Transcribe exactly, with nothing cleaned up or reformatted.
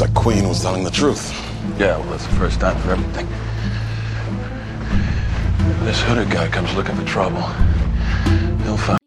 Looks like Queen was telling the truth. Yeah, well, that's the first time for everything. If this hooded guy comes looking for trouble, he'll find